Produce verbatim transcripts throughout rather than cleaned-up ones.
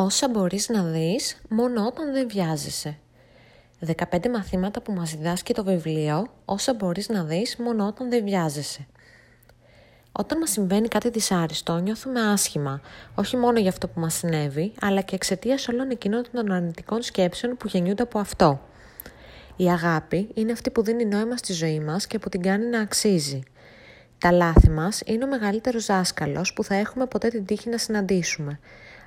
Όσα μπορείς να δεις μόνο όταν δεν βιάζεσαι. δεκαπέντε μαθήματα που μας διδάσκει το βιβλίο, όσα μπορείς να δεις μόνο όταν δεν βιάζεσαι. Όταν μας συμβαίνει κάτι δυσάρεστο, νιώθουμε άσχημα, όχι μόνο για αυτό που μας συνέβη, αλλά και εξαιτίας όλων εκείνων των αρνητικών σκέψεων που γεννιούνται από αυτό. Η αγάπη είναι αυτή που δίνει νόημα στη ζωή μας και που την κάνει να αξίζει. Τα λάθη μας είναι ο μεγαλύτερος δάσκαλος που θα έχουμε ποτέ την τύχη να συναντήσουμε.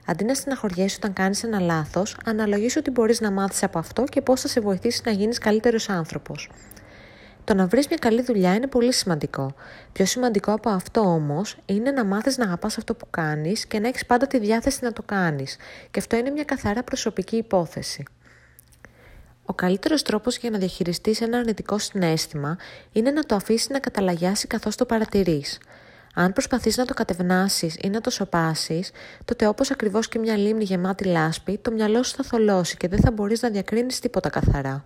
Αντί να στεναχωριέσαι όταν κάνεις ένα λάθος, αναλογίσου ότι μπορείς να μάθεις από αυτό και πώς θα σε βοηθήσει να γίνεις καλύτερος άνθρωπος. Το να βρεις μια καλή δουλειά είναι πολύ σημαντικό. Πιο σημαντικό από αυτό όμως είναι να μάθεις να αγαπάς αυτό που κάνεις και να έχεις πάντα τη διάθεση να το κάνεις. Και αυτό είναι μια καθαρά προσωπική υπόθεση. Ο καλύτερος τρόπος για να διαχειριστείς ένα αρνητικό συναίσθημα είναι να το αφήσεις να καταλαγιάσει καθώς το παρατηρείς. Αν προσπαθείς να το κατευνάσεις ή να το σωπάσεις, τότε όπως ακριβώς και μια λίμνη γεμάτη λάσπη, το μυαλό σου θα θολώσει και δεν θα μπορείς να διακρίνεις τίποτα καθαρά.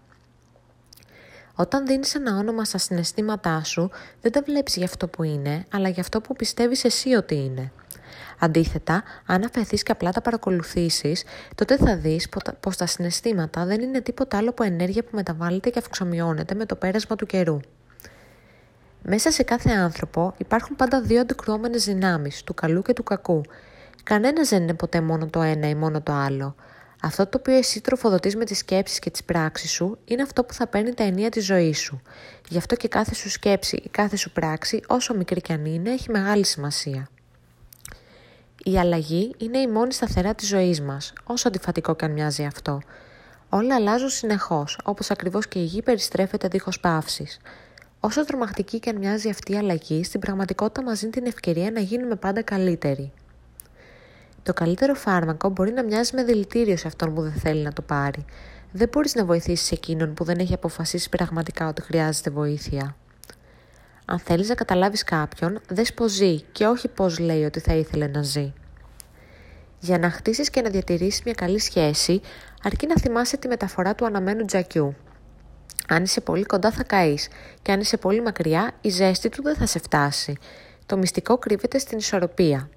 Όταν δίνεις ένα όνομα στα συναισθήματά σου, δεν τα βλέπεις για αυτό που είναι, αλλά για αυτό που πιστεύεις εσύ ότι είναι. Αντίθετα, αν αφαιθείς και απλά τα παρακολουθήσεις, τότε θα δεις πως τα συναισθήματα δεν είναι τίποτα άλλο από ενέργεια που μεταβάλλεται και αυξομειώνεται με το πέρασμα του καιρού. Μέσα σε κάθε άνθρωπο υπάρχουν πάντα δύο αντικρουόμενες δυνάμεις, του καλού και του κακού. Κανένας δεν είναι ποτέ μόνο το ένα ή μόνο το άλλο. Αυτό το οποίο εσύ τροφοδοτείς με τις σκέψεις και τις πράξεις σου είναι αυτό που θα παίρνει τα ενία της ζωής σου. Γι' αυτό και κάθε σου σκέψη ή κάθε σου πράξη, όσο μικρή κι αν είναι, έχει μεγάλη σημασία. Η αλλαγή είναι η μόνη σταθερά της ζωής μας, όσο αντιφατικό κι αν μοιάζει αυτό. Όλα αλλάζουν συνεχώς, όπως ακριβώς και η γη περιστρέφεται δίχως παύσης. Όσο τρομακτική κι αν μοιάζει αυτή η αλλαγή, στην πραγματικότητα μας δίνει την ευκαιρία να γίνουμε πάντα καλύτεροι. Το καλύτερο φάρμακο μπορεί να μοιάζει με δηλητήριο σε αυτόν που δεν θέλει να το πάρει. Δεν μπορείς να βοηθήσεις εκείνον που δεν έχει αποφασίσει πραγματικά ότι χρειάζεται βοήθεια. Αν θέλεις να καταλάβεις κάποιον, δες πώς ζει και όχι πώς λέει ότι θα ήθελε να ζει. Για να χτίσεις και να διατηρήσεις μια καλή σχέση, αρκεί να θυμάσαι τη μεταφορά του αναμένου τζακιού. Αν είσαι πολύ κοντά θα καείς και αν είσαι πολύ μακριά, η ζέστη του δεν θα σε φτάσει. Το μυστικό κρύβεται στην ισορροπία.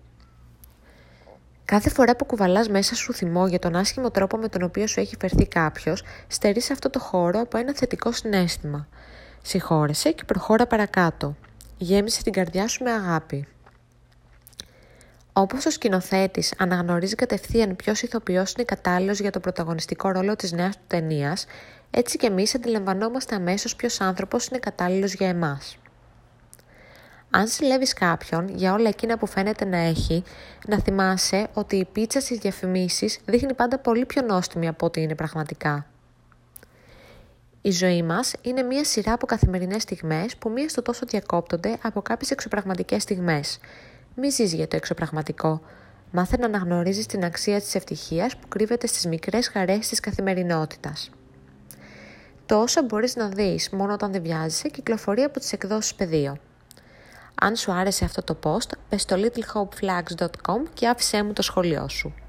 Κάθε φορά που κουβαλάς μέσα σου θυμό για τον άσχημο τρόπο με τον οποίο σου έχει φερθεί κάποιος, στερείς αυτό το χώρο από ένα θετικό συναίσθημα. Συγχώρεσαι και προχώρα παρακάτω. Γέμισε την καρδιά σου με αγάπη. Όπως ο σκηνοθέτης αναγνωρίζει κατευθείαν ποιος ηθοποιός είναι κατάλληλος για τον πρωταγωνιστικό ρόλο της νέας του ταινίας, έτσι και εμείς αντιλαμβανόμαστε αμέσως ποιος άνθρωπος είναι κατάλληλος για εμάς. Αν συλλέγεις κάποιον για όλα εκείνα που φαίνεται να έχει, να θυμάσαι ότι η πίτσα στις διαφημίσεις δείχνει πάντα πολύ πιο νόστιμη από ό,τι είναι πραγματικά. Η ζωή μας είναι μία σειρά από καθημερινές στιγμές που μία στο τόσο διακόπτονται από κάποιες εξωπραγματικές στιγμές. Μη ζεις για το εξωπραγματικό. Μάθε να αναγνωρίζεις την αξία της ευτυχίας που κρύβεται στις μικρές χαρές της καθημερινότητας. Το όσα μπορείς να δεις μόνο όταν δεν βιάζεσαι κυκλοφορεί από τις εκδόσεις πεδίο. Αν σου άρεσε αυτό το post, πες στο little hope flags dot com και άφησέ μου το σχόλιο σου.